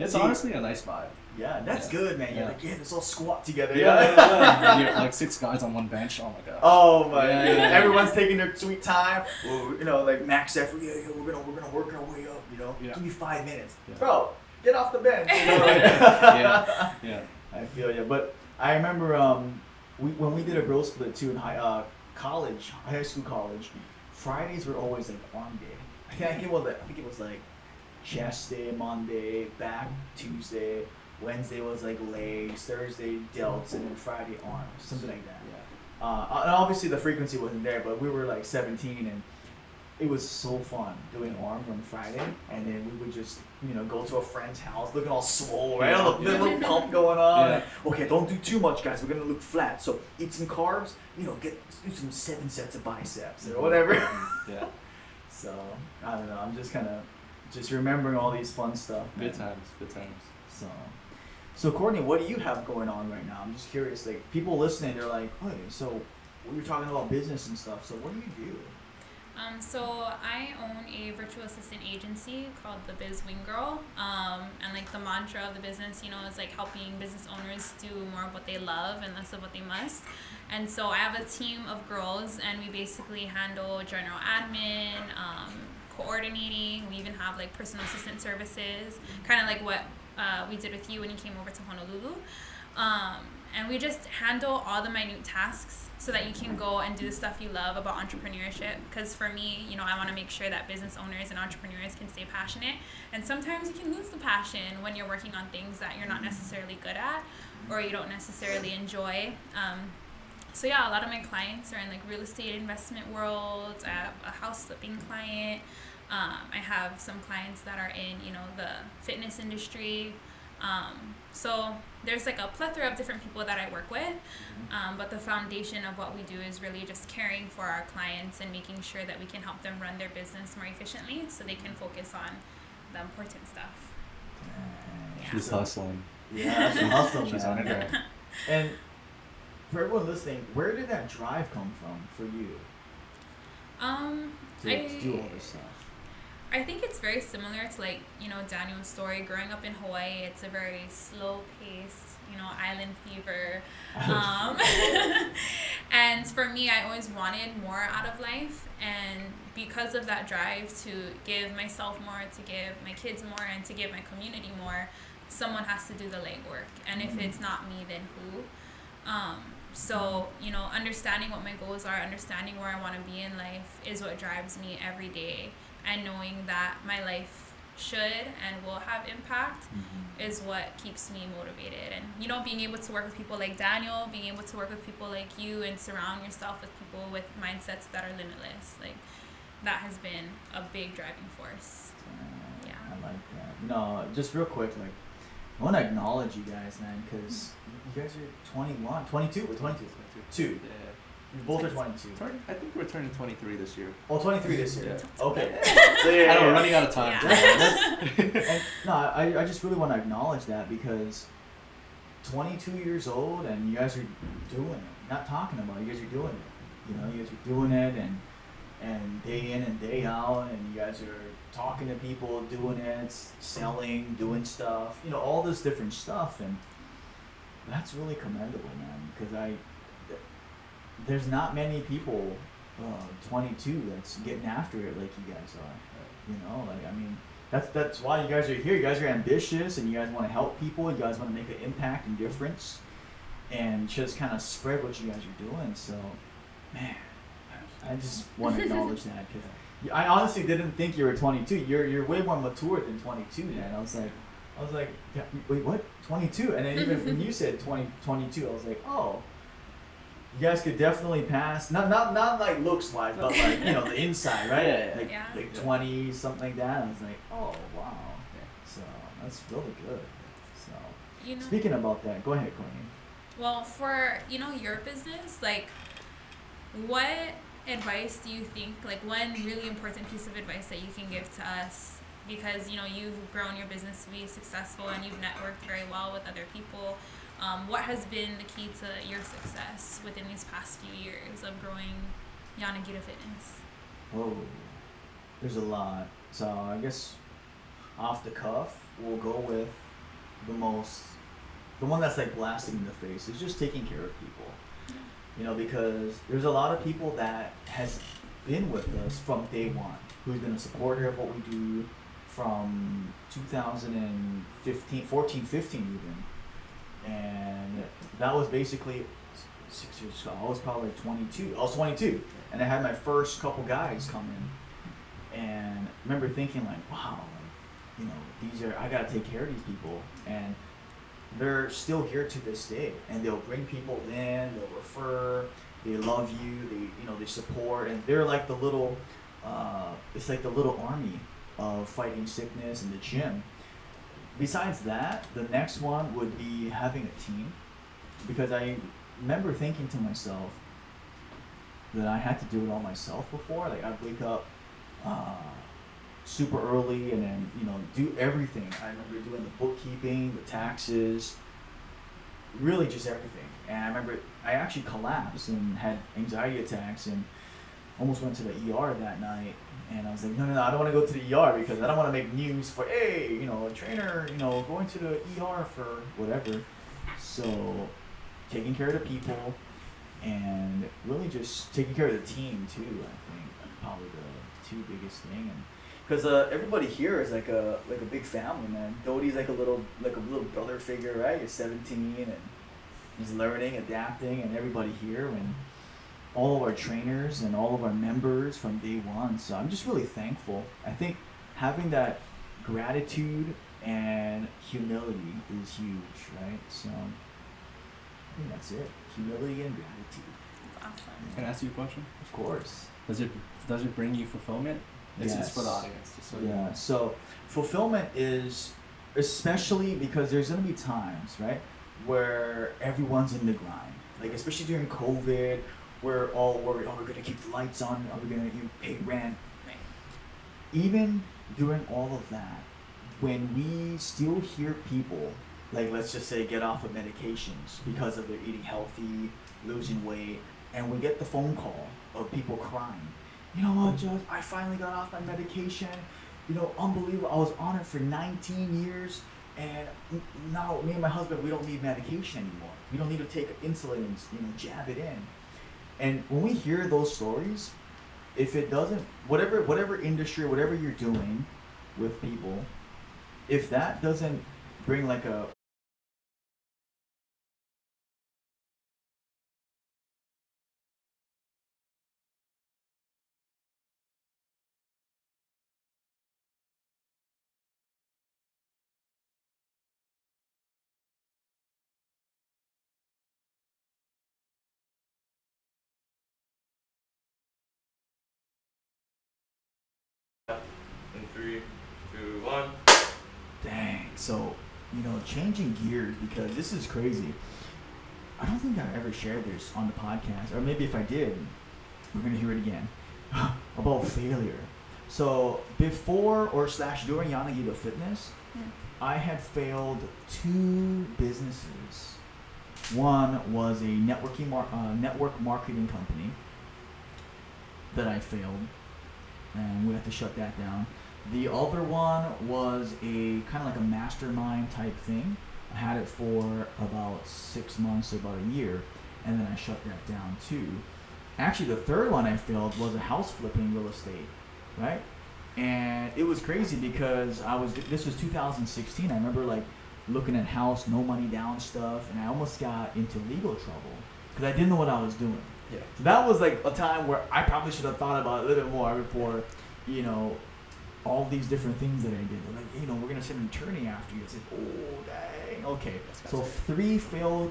it's See, honestly a nice vibe. Yeah, that's yeah. good, man. You're yeah. like, yeah, let's all squat together. Yeah, yeah, yeah. And you're like six guys on one bench. Oh my god. Oh my. Yeah, yeah, yeah. Everyone's taking their sweet time. We're, you know, like max effort. Yeah, yeah, we're gonna we're gonna work our way up. You know, yeah. give me five minutes, yeah. bro. Get off the bench. You know, like, yeah, yeah. I feel you. But I remember um, we, when we did a bro split too in high uh, college, high school college, Fridays were always like arm day. I think it was like, I think it was like chest day, Monday, back Tuesday, Wednesday was like legs, Thursday delts, and then Friday arms, something like that. Yeah. Uh, and obviously the frequency wasn't there, but we were like seventeen and it was so fun doing arm on Friday, and then we would just, you know, go to a friend's house looking all swole, right? Yeah. A little pump going on. Yeah. And, okay, don't do too much, guys. We're gonna look flat. So eat some carbs. You know, get do some seven sets of biceps or whatever. Yeah. So I don't know. I'm just kind of just remembering all these fun stuff. Man. Good times. Good times. So, so Courtney, what do you have going on right now? I'm just curious. Like people listening, they're like, "Hey, so we were talking about business and stuff. So what do you do?" Um, so I own a virtual assistant agency called the Biz Wing Girl, um, and like the mantra of the business, you know, is like helping business owners do more of what they love and less of what they must. And so I have a team of girls, and we basically handle general admin, um, coordinating. We even have like personal assistant services, kind of like what uh, we did with you when you came over to Honolulu. Um, and we just handle all the minute tasks, so that you can go and do the stuff you love about entrepreneurship. Because for me, you know, I want to make sure that business owners and entrepreneurs can stay passionate. And sometimes you can lose the passion when you're working on things that you're not necessarily good at or you don't necessarily enjoy. Um, so yeah, a lot of my clients are in like real estate investment world. I have a house flipping client. Um, I have some clients that are in, you know, the fitness industry. Um, so there's like a plethora of different people that I work with, um, but the foundation of what we do is really just caring for our clients and making sure that we can help them run their business more efficiently so they can focus on the important stuff. Yeah. She's hustling. Yeah, she's hustling. She's on it. And for everyone listening, where did that drive come from for you? Um, to, I, to do all this stuff. I think it's very similar to, like, you know, Daniel's story. Growing up in Hawaii, it's a very slow-paced, you know, island fever. Um, and for me, I always wanted more out of life. And because of that drive to give myself more, to give my kids more, and to give my community more, someone has to do the legwork. And if it's not me, then who? Um, so, you know, understanding what my goals are, understanding where I want to be in life is what drives me every day. And knowing that my life should and will have impact mm-hmm. is what keeps me motivated. And, you know, being able to work with people like Daniel, being able to work with people like you and surround yourself with people with mindsets that are limitless, like, that has been a big driving force. Uh, yeah. I like that. No, just real quick, like, I want to acknowledge you guys, man, because you guys are twenty-one, twenty-two, we're twenty-two, twenty-two. Yeah. You both are twenty-two. I think we're turning twenty-three this year. Oh, twenty-three this year. Yeah. Okay. So, yeah, I know, we're running out of time. Yeah. And, no, I, I just really want to acknowledge that because twenty-two years old and you guys are doing it. Not talking about it. You guys are doing it. You know, you guys are doing it and and day in and day out, and you guys are talking to people, doing it, selling, doing stuff. You know, all this different stuff, and that's really commendable, man. Because I. There's not many people, uh, twenty-two, that's getting after it like you guys are. You know, like, I mean, that's that's why you guys are here. You guys are ambitious, and you guys want to help people. You guys want to make an impact and difference, and just kind of spread what you guys are doing. So, man, I just want to acknowledge that because I honestly didn't think you were twenty-two. You're you're way more mature than twenty-two, man. I was like, I was like, wait, what? twenty-two? And then even when you said twenty, twenty-two, I was like, oh. You guys could definitely pass, not not not like looks wise, but like, you know, the inside, right? Yeah, like yeah. like twenty, something like that. And I was like, oh wow, so that's really good. So you know, speaking about that, go ahead, Courtney. Well, for you know your business, like, what advice do you think? Like, one really important piece of advice that you can give to us, because you know you've grown your business to be successful and you've networked very well with other people. Um, what has been the key to your success within these past few years of growing Yanagita Fitness? Whoa, there's a lot. So I guess off the cuff, we'll go with the most, the one that's like blasting in the face is just taking care of people. Yeah. You know, because there's a lot of people that has been with us from day one, who's been a supporter of what we do from two thousand fifteen, fourteen, fifteen even. And that was basically six years ago. I was probably twenty-two. I was twenty-two, and I had my first couple guys come in, and I remember thinking like, wow, like, you know, these are I gotta take care of these people, and they're still here to this day, and they'll bring people in, they'll refer, they love you, they you know they support, and they're like the little, uh, it's like the little army of fighting sickness in the gym. Besides that, the next one would be having a team, because I remember thinking to myself that I had to do it all myself before. Like I'd wake up uh, super early and then you know do everything. I remember doing the bookkeeping, the taxes, really just everything. And I remember I actually collapsed and had anxiety attacks and almost went to the E R that night. And I was like, no, no, no, I don't want to go to the E R because I don't want to make news for, hey, you know, a trainer, you know, going to the E R for whatever. So taking care of the people and really just taking care of the team, too, I think, probably the two biggest thing. Because uh, everybody here is like a like a big family, man. Dodie's like a little like a little brother figure, right? You're seventeen and he's learning, adapting, and everybody here. And all of our trainers and all of our members from day one. So I'm just really thankful. I think having that gratitude and humility is huge, right? So I think that's it. Humility and gratitude. Awesome. Can I ask you a question? Of course. Does it does it bring you fulfillment? This yes. is for the audience. So yeah. You... So fulfillment is, especially because there's gonna be times, right, where everyone's in the grind. Like especially during COVID. We're all worried, oh, we're going to keep the lights on, are we going to pay rent? Even during all of that, when we still hear people, like let's just say get off of medications because of their eating healthy, losing weight, and we get the phone call of people crying. You know what, Judge, I finally got off my medication. You know, unbelievable, I was on it for nineteen years, and now me and my husband, we don't need medication anymore. We don't need to take insulin and you know, jab it in. And when we hear those stories, if it doesn't, whatever whatever industry, whatever you're doing with people, if that doesn't bring like a So, you know, changing gears, because this is crazy. I don't think I ever shared this on the podcast, or maybe if I did, we're going to hear it again, about failure. So before or slash during Yanagita Fitness, yeah. I had failed two businesses. One was a networking mar- uh, network marketing company that I failed, and we had to shut that down. The other one was a kind of like a mastermind type thing. I had it for about six months, about a year, and then I shut that down too. Actually, the third one I failed was a house flipping real estate, right? And it was crazy because I was, this was two thousand sixteen. I remember like looking at house, no money down stuff, and I almost got into legal trouble because I didn't know what I was doing. Yeah. So that was like a time where I probably should have thought about it a little bit more before, you know, all these different things that I did. They're like, you know, we're going to send an attorney after you. It's like, oh, dang. Okay. So three failed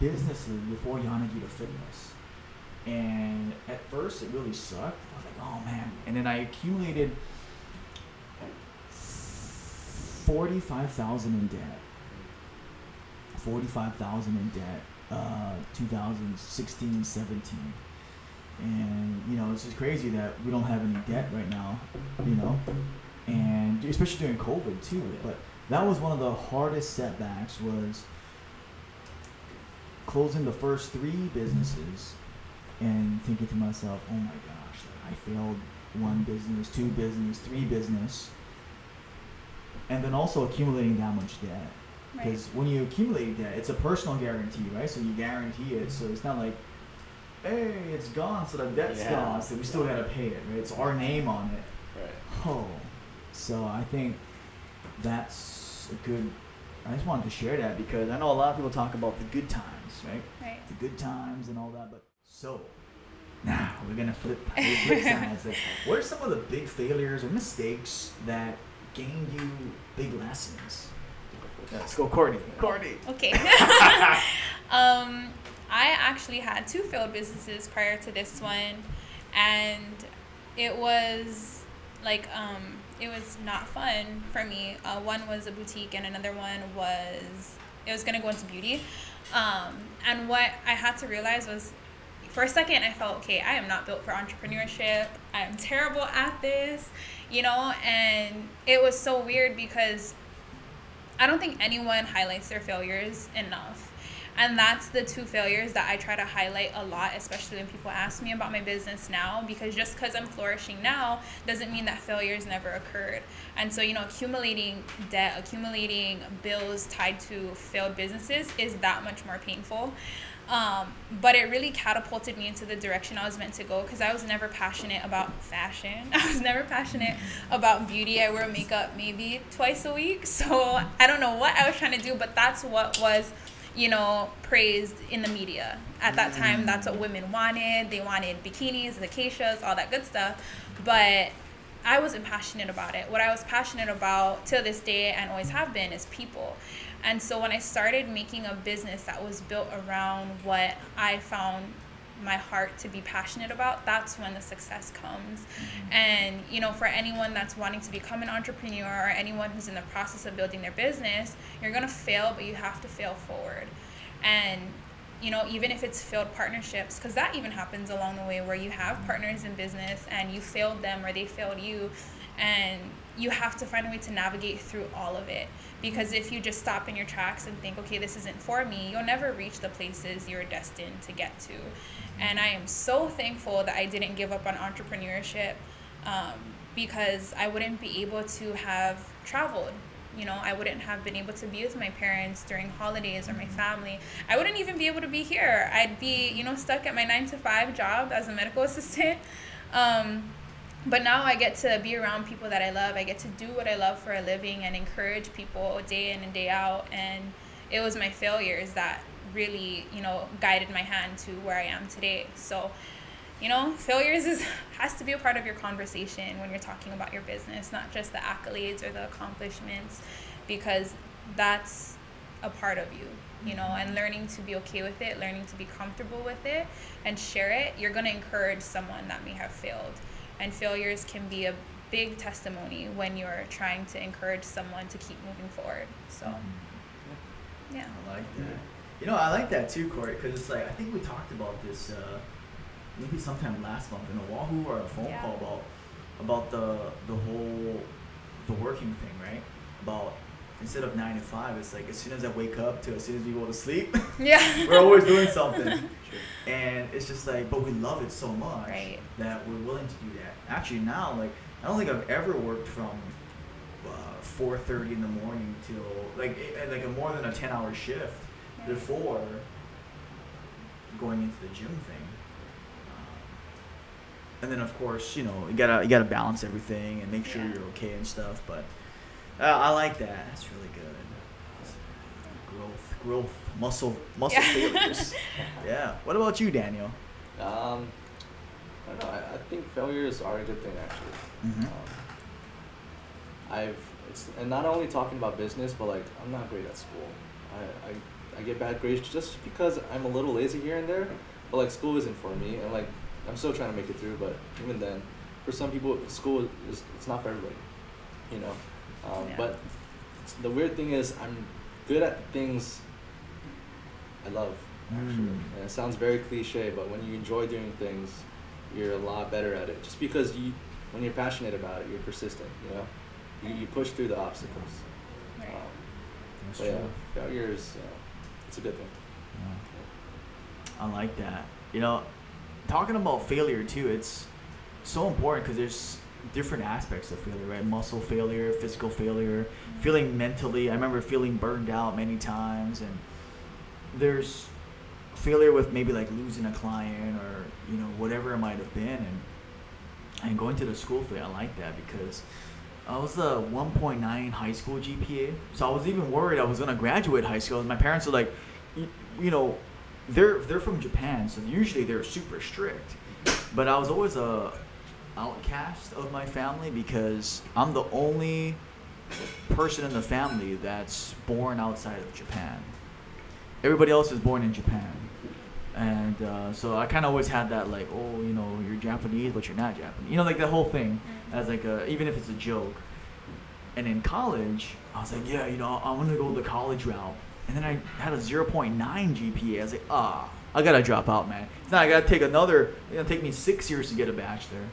businesses before Yanagita Fitness. And at first, it really sucked. I was like, oh, man. And then I accumulated forty-five thousand dollars in debt. forty-five thousand dollars in debt, uh, two thousand sixteen, seventeen. And, you know, it's just crazy that we don't have any debt right now, you know, and especially during COVID, too. But that was one of the hardest setbacks, was closing the first three businesses and thinking to myself, oh, my gosh, like, I failed one business, two business, three business. And then also accumulating that much debt, because right. when you accumulate debt, it's a personal guarantee, right? So you guarantee it. So it's not like, hey, it's gone, so the debt's yeah. gone, so we still gotta pay it, right? It's our name on it. Right. Oh, so I think that's a good I just wanted to share that because I know a lot of people talk about the good times, right? Right. The good times and all that, but so now we're gonna flip, flip sides. Like, what are some of the big failures or mistakes that gained you big lessons? Let's go, Courtney. Courtney. Okay. um, I actually had two failed businesses prior to this one, and it was like um. It was not fun for me. Uh, one was a boutique and another one was, it was going to go into beauty. Um, and what I had to realize was, for a second, I felt, okay, I am not built for entrepreneurship. I am terrible at this, you know? And it was so weird because I don't think anyone highlights their failures enough. And that's the two failures that I try to highlight a lot, especially when people ask me about my business now, because just because I'm flourishing now doesn't mean that failures never occurred. And so, you know, accumulating debt, accumulating bills tied to failed businesses is that much more painful. Um, but it really catapulted me into the direction I was meant to go, because I was never passionate about fashion. I was never passionate about beauty. I wear makeup maybe twice a week. So I don't know what I was trying to do, but that's what was, you know, praised in the media. At that time, that's what women wanted. They wanted bikinis, the acacias, all that good stuff. But I wasn't passionate about it. What I was passionate about till this day and always have been is people. And so when I started making a business that was built around what I found my heart to be passionate about, that's when the success comes. Mm-hmm. And, you know, for anyone that's wanting to become an entrepreneur or anyone who's in the process of building their business, you're going to fail, but you have to fail forward. And, you know, even if it's failed partnerships, because that even happens along the way where you have partners in business and you failed them or they failed you, and you have to find a way to navigate through all of it. Because if you just stop in your tracks and think, okay, this isn't for me, you'll never reach the places you're destined to get to. And I am so thankful that I didn't give up on entrepreneurship, um, because I wouldn't be able to have traveled. You know, I wouldn't have been able to be with my parents during holidays or my family. I wouldn't even be able to be here. I'd be, you know, stuck at my nine to five job as a medical assistant. Um, But now I get to be around people that I love. I get to do what I love for a living and encourage people day in and day out. And it was my failures that really, you know, guided my hand to where I am today. So, you know, failures is has to be a part of your conversation when you're talking about your business, not just the accolades or the accomplishments, because that's a part of you. You know, and learning to be okay with it, learning to be comfortable with it and share it. You're going to encourage someone that may have failed. And failures can be a big testimony when you're trying to encourage someone to keep moving forward. So, yeah. I like that. You know, I like that too, Corey, because it's like, I think we talked about this uh, maybe sometime last month in a Wahoo or a phone yeah. call about about the the whole, the working thing, right? About instead of nine to five, it's like as soon as I wake up to as soon as we go to sleep, yeah. we're always doing something. And it's just like, but we love it so much right. that we're willing to do that. Actually now, like, I don't think I've ever worked from uh, four thirty in the morning till, like, it, like a more than a ten-hour shift yeah. before going into the gym thing. Um, and then, of course, you know, you gotta, you gotta balance everything and make sure yeah. you're okay and stuff. But uh, I like that. That's really good. Growth, growth, muscle, muscle yeah. failures. Yeah. What about you, Daniel? Um, I don't know. I, I think failures are a good thing, actually. Mm-hmm. um, I've, it's, and not only talking about business, but like I'm not great at school. I, I, I get bad grades just because I'm a little lazy here and there. But like school isn't for me, and like I'm still trying to make it through. But even then, for some people, school is it's not for everybody. You know. Um, yeah. But the weird thing is, I'm good at things I love, actually. Mm. And it sounds very cliche, but when you enjoy doing things, you're a lot better at it. Just because you, when you're passionate about it, you're persistent, you know? You, you push through the obstacles. Right. Um, That's but true. Yeah, failures, uh, it's a good thing. Yeah. I like that. You know, talking about failure too, it's so important because there's different aspects of failure, right? Muscle failure, physical failure, mm-hmm. feeling mentally. I remember feeling burned out many times, and there's failure with maybe like losing a client or, you know, whatever it might have been. And and going to the school thing, I like that because I was a one point nine high school G P A, so I was even worried I was gonna graduate high school. And my parents are like, you, you know, they're they're from Japan, so usually they're super strict. But I was always a outcast of my family because I'm the only person in the family that's born outside of Japan. Everybody else is born in Japan. And uh, so I kind of always had that, like, oh, you know, you're Japanese, but you're not Japanese. You know, like that whole thing as like a, even if it's a joke. And in college, I was like, yeah, you know, I want to go the college route. And then I had a zero point nine G P A. I was like, ah, I got to drop out, man. Now I got to take another, it's going to take me six years to get a bachelor.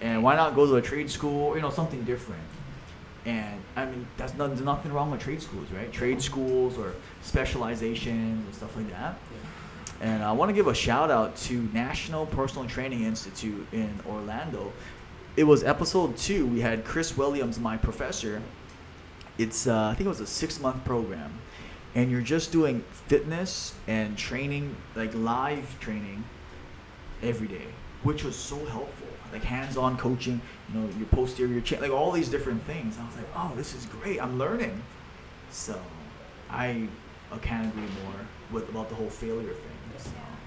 And why not go to a trade school, you know, something different. And I mean, that's not, there's nothing wrong with trade schools, right? Trade schools or specializations and stuff like that. And I want to give a shout out to National Personal Training Institute in Orlando. It was episode two. We had Chris Williams, my professor. It's uh, I think it was a six month program, and you're just doing fitness and training, like live training, every day, which was so helpful. Like hands on coaching, you know, your posterior chain, like all these different things. I was like, oh, this is great. I'm learning. So, I, I can't agree more with about the whole failure thing.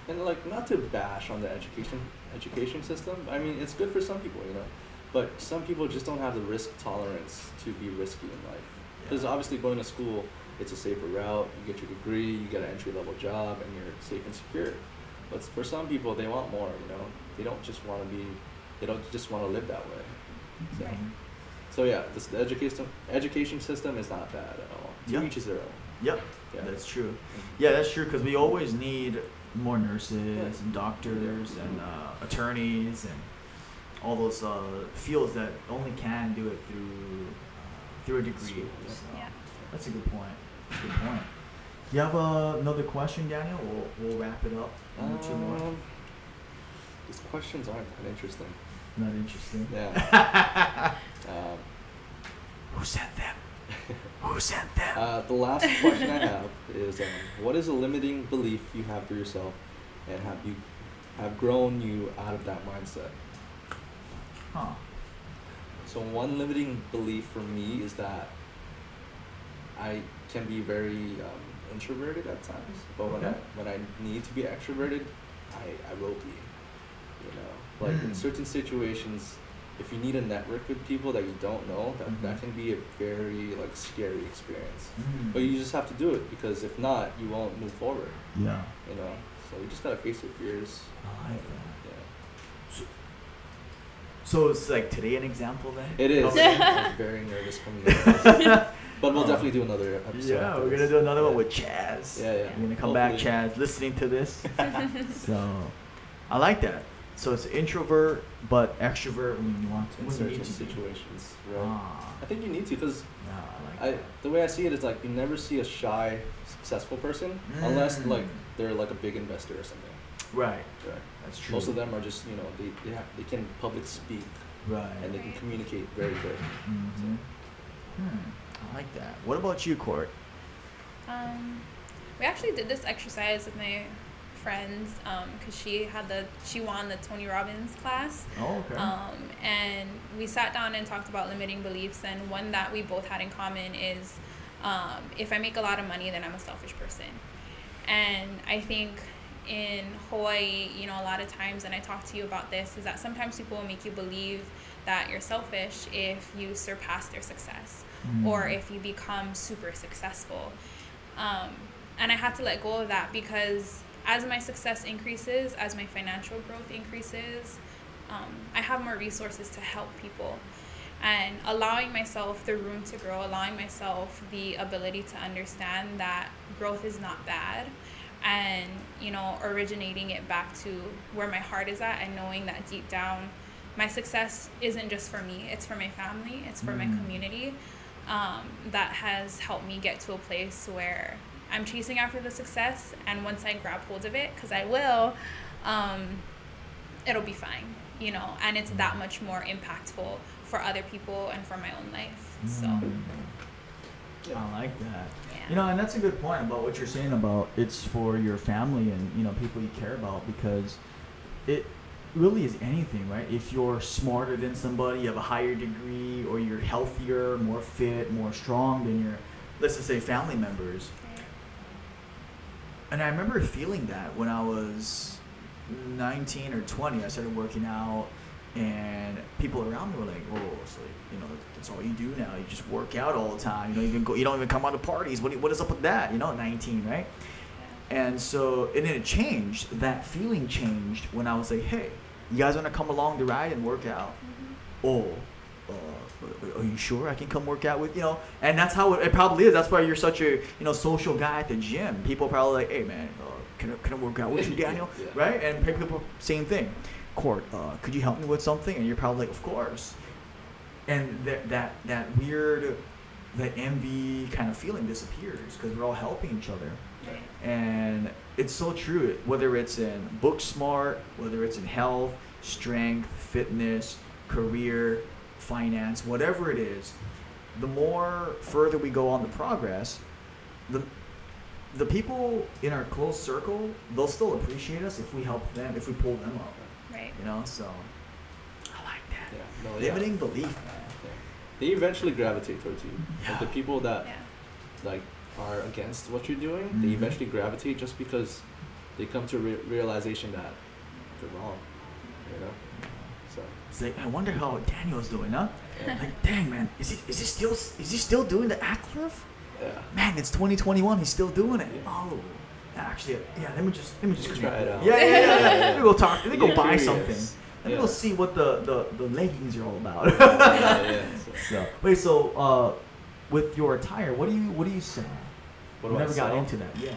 And like, not to bash on the education education system. I mean, it's good for some people, you know, but some people just don't have the risk tolerance to be risky in life. Because yeah. obviously, going to school, it's a safer route. You get your degree, you get an entry level job, and you're safe and secure. But for some people, they want more. You know, they don't just want to be, they don't just want to live that way. So, right. so yeah, this, the education education system is not bad at all. Yep. To each is their own. Yep. Yeah, that's true. Yeah, that's true. Because we always need more nurses and doctors and uh, attorneys and all those uh, fields that only can do it through uh, through a degree. So yeah. That's a good point. That's a good point. Do you have uh, another question, Daniel? We'll, we'll wrap it up. Um, two more. These questions aren't that interesting. Not interesting? Yeah. um, Who sent them? Who sent them? Uh, the last question I have is, um, what is a limiting belief you have for yourself, and have you have grown you out of that mindset? Huh. So one limiting belief for me is that I can be very um, introverted at times, but when okay. I when I need to be extroverted, I, I will be. You know, like mm. in certain situations. If you need a network with people that you don't know, that, mm-hmm. that can be a very like scary experience. Mm-hmm. But you just have to do it, because if not, you won't move forward. Yeah. You know, so you just gotta face your fears. I like that. Yeah. So, so it's like today an example then? It is. I'm very nervous coming out. But we'll definitely do another episode. Yeah, we're gonna do another yeah. one with Chaz. Yeah, yeah. We're gonna come Hopefully. back, Chaz, listening to this. So, I like that. So it's introvert, but extrovert when you want to. In certain situations, right? Ah. I think you need to, because yeah, like the way I see it is like you never see a shy, successful person mm. unless like they're like a big investor or something. Right. Right. That's true. Most of them are just, you know, they they, have, they can public speak. Right. And they can communicate very good. Mm-hmm. So. Hmm. I like that. What about you, Court? Um, we actually did this exercise with my friends, um, because she had the she won the Tony Robbins class. Oh, okay. Um, and we sat down and talked about limiting beliefs, and one that we both had in common is, um, if I make a lot of money, then I'm a selfish person. And I think in Hawaii, you know, a lot of times, and I talk to you about this, is that sometimes people will make you believe that you're selfish if you surpass their success, mm. or if you become super successful. Um, and I had to let go of that, because as my success increases, as my financial growth increases, um, I have more resources to help people. And allowing myself the room to grow, allowing myself the ability to understand that growth is not bad, and, you know, originating it back to where my heart is at, and knowing that deep down, my success isn't just for me, it's for my family, it's for mm. my community. Um, that has helped me get to a place where I'm chasing after the success, and once I grab hold of it, because I will, um, it'll be fine, you know, and it's that much more impactful for other people and for my own life, so. Yeah. I like that. Yeah. You know, and that's a good point about what you're saying about it's for your family and, you know, people you care about, because it really is anything, right? If you're smarter than somebody, you have a higher degree, or you're healthier, more fit, more strong than your, let's just say, family members. And I remember feeling that when I was nineteen or twenty, I started working out, and people around me were like, "Oh, it's like, you know, that's all you do now. You just work out all the time. You don't even go. You don't even come out to parties. What what is up with that? You know, nineteen, right?" And so, and then it changed. That feeling changed when I was like, "Hey, you guys want to come along the ride and work out?" Mm-hmm. Oh, uh, are you sure I can come work out with you know? And that's how it, it probably is. That's why you're such a you know social guy at the gym. People are probably like, "Hey, man, uh, can I, can I work out with you, Daniel?" Yeah. Right? And people, same thing. Court, uh, could you help me with something? And you're probably like, "Of course." And that that that weird, that envy kind of feeling disappears because we're all helping each other. And it's so true, whether it's in book smart, whether it's in health, strength, fitness, career, finance, whatever it is, the more further we go on the progress, the the people in our close circle, they'll still appreciate us if we help them, if we pull them up. Right. You know, so I like that. Yeah, no, limiting yeah. belief. Yeah. They eventually gravitate towards you. Yeah. Like the people that yeah. like are against what you're doing, mm-hmm. they eventually gravitate just because they come to a re- realization that they're wrong, you know? So it's like, I wonder how Daniel's doing, huh? Yeah. Like, dang, man, is he is he still is he still doing the Acklive? Yeah. Man, it's twenty twenty-one. He's still doing it. Yeah. Oh, actually, yeah. Let me just let me just try it out. Yeah, yeah, yeah. yeah. Let me go talk. Let me go yeah, buy curious. something. Let yeah. me go see what the, the, the leggings are all about. yeah, yeah. So, so. Wait, so uh, with your attire, what do you what do you sell? What do I never sell? Got into that. Yeah,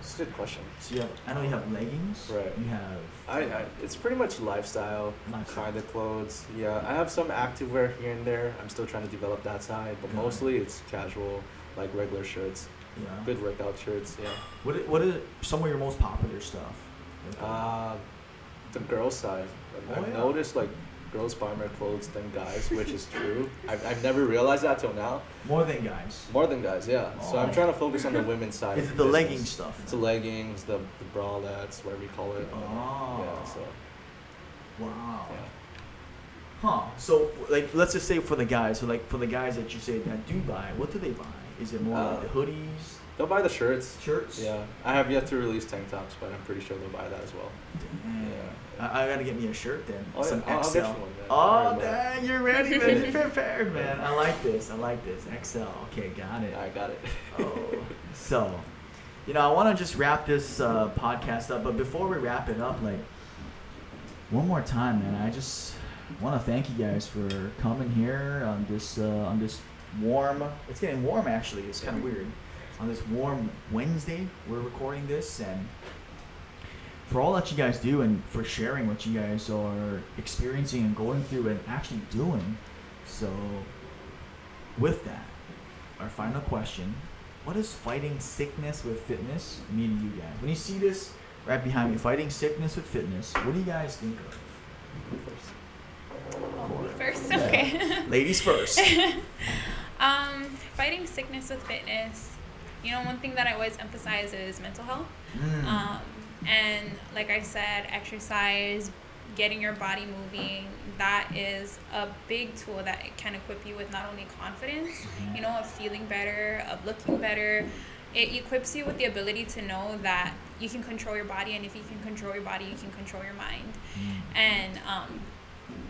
it's a good question. So you have, I know you have leggings. Right. You have. I, I it's pretty much lifestyle, lifestyle kind of clothes. Yeah, I have some activewear here and there. I'm still trying to develop that side, but Got mostly it. it's casual, like regular shirts. Yeah. Good workout shirts, yeah. What is, what is some of your most popular stuff? Uh, the girls' side. Like, oh, I've yeah. noticed like girls buy more clothes than guys, which is true. I've, I've never realized that till now. More than guys. More than guys, yeah. Oh. So I'm trying to focus on the women's side. Is it the legging stuff? It's the leggings, the, the bralettes, whatever you call it. Oh. Yeah, so. Wow. Yeah. Huh. So like, let's just say for the guys, so like for the guys that you say that do buy, what do they buy? Is it more uh, like the hoodies? They'll buy the shirts. Shirts? Yeah. I have yet to release tank tops, but I'm pretty sure they'll buy that as well. Damn. Yeah. I, I gotta get me a shirt then. Oh, Some yeah. X L. One, oh, dang, you're ready, man. You're prepared, man. I like this. I like this. X L. Okay, got it. I got it. Oh. So, you know, I want to just wrap this uh, podcast up, but before we wrap it up, like, one more time, man, I just want to thank you guys for coming here on this, uh, on this warm, it's getting warm actually, it's kind of weird, on this warm Wednesday we're recording this, and for all that you guys do and for sharing what you guys are experiencing and going through and actually doing. So with that, our final question: what is fighting sickness with fitness mean to you guys? When you see this right behind me, fighting sickness with fitness, what do you guys think of? First, okay. Yeah. Ladies first. Um, fighting sickness with fitness, you know, one thing that I always emphasize is mental health. Mm. Um, and like I said, exercise, getting your body moving, that is a big tool that can equip you with not only confidence, you know, of feeling better, of looking better. It equips you with the ability to know that you can control your body, and if you can control your body, you can control your mind. Mm. And, um,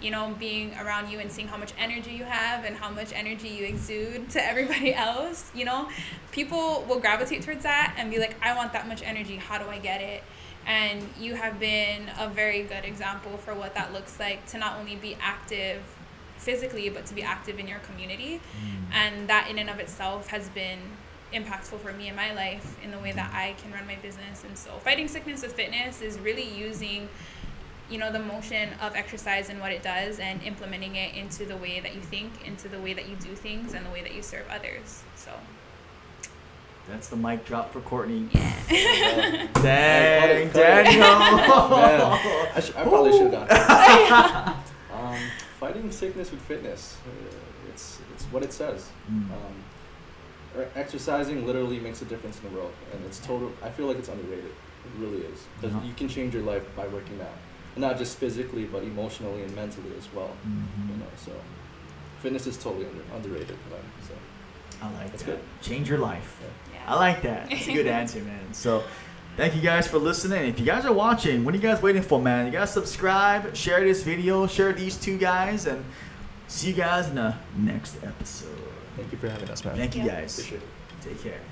you know, being around you and seeing how much energy you have and how much energy you exude to everybody else, you know, people will gravitate towards that and be like, I want that much energy. How do I get it? And you have been a very good example for what that looks like, to not only be active physically, but to be active in your community. And that in and of itself has been impactful for me in my life in the way that I can run my business. And so fighting sickness with fitness is really using, you know, the motion of exercise and what it does and implementing it into the way that you think, into the way that you do things, and the way that you serve others. So that's the mic drop for Courtney. Yeah. Dang, Dang Daniel. I, sh- I probably should have done that. um, Fighting sickness with fitness. It's it's what it says. Mm. Um, exercising literally makes a difference in the world, and it's total. I feel like it's underrated. It really is, because mm-hmm. you can change your life by working out. and not just physically, but emotionally and mentally as well. Mm-hmm. You know, so fitness is totally under, underrated. Right? So I like that's that. Good. Change your life. Yeah. Yeah. I like that. That's a good answer, man. So thank you guys for listening. If you guys are watching, what are you guys waiting for, man? You guys subscribe, share this video, share these two guys, and see you guys in the next episode. Thank you for having us, man. Thank you, yeah. guys. Appreciate it. Take care.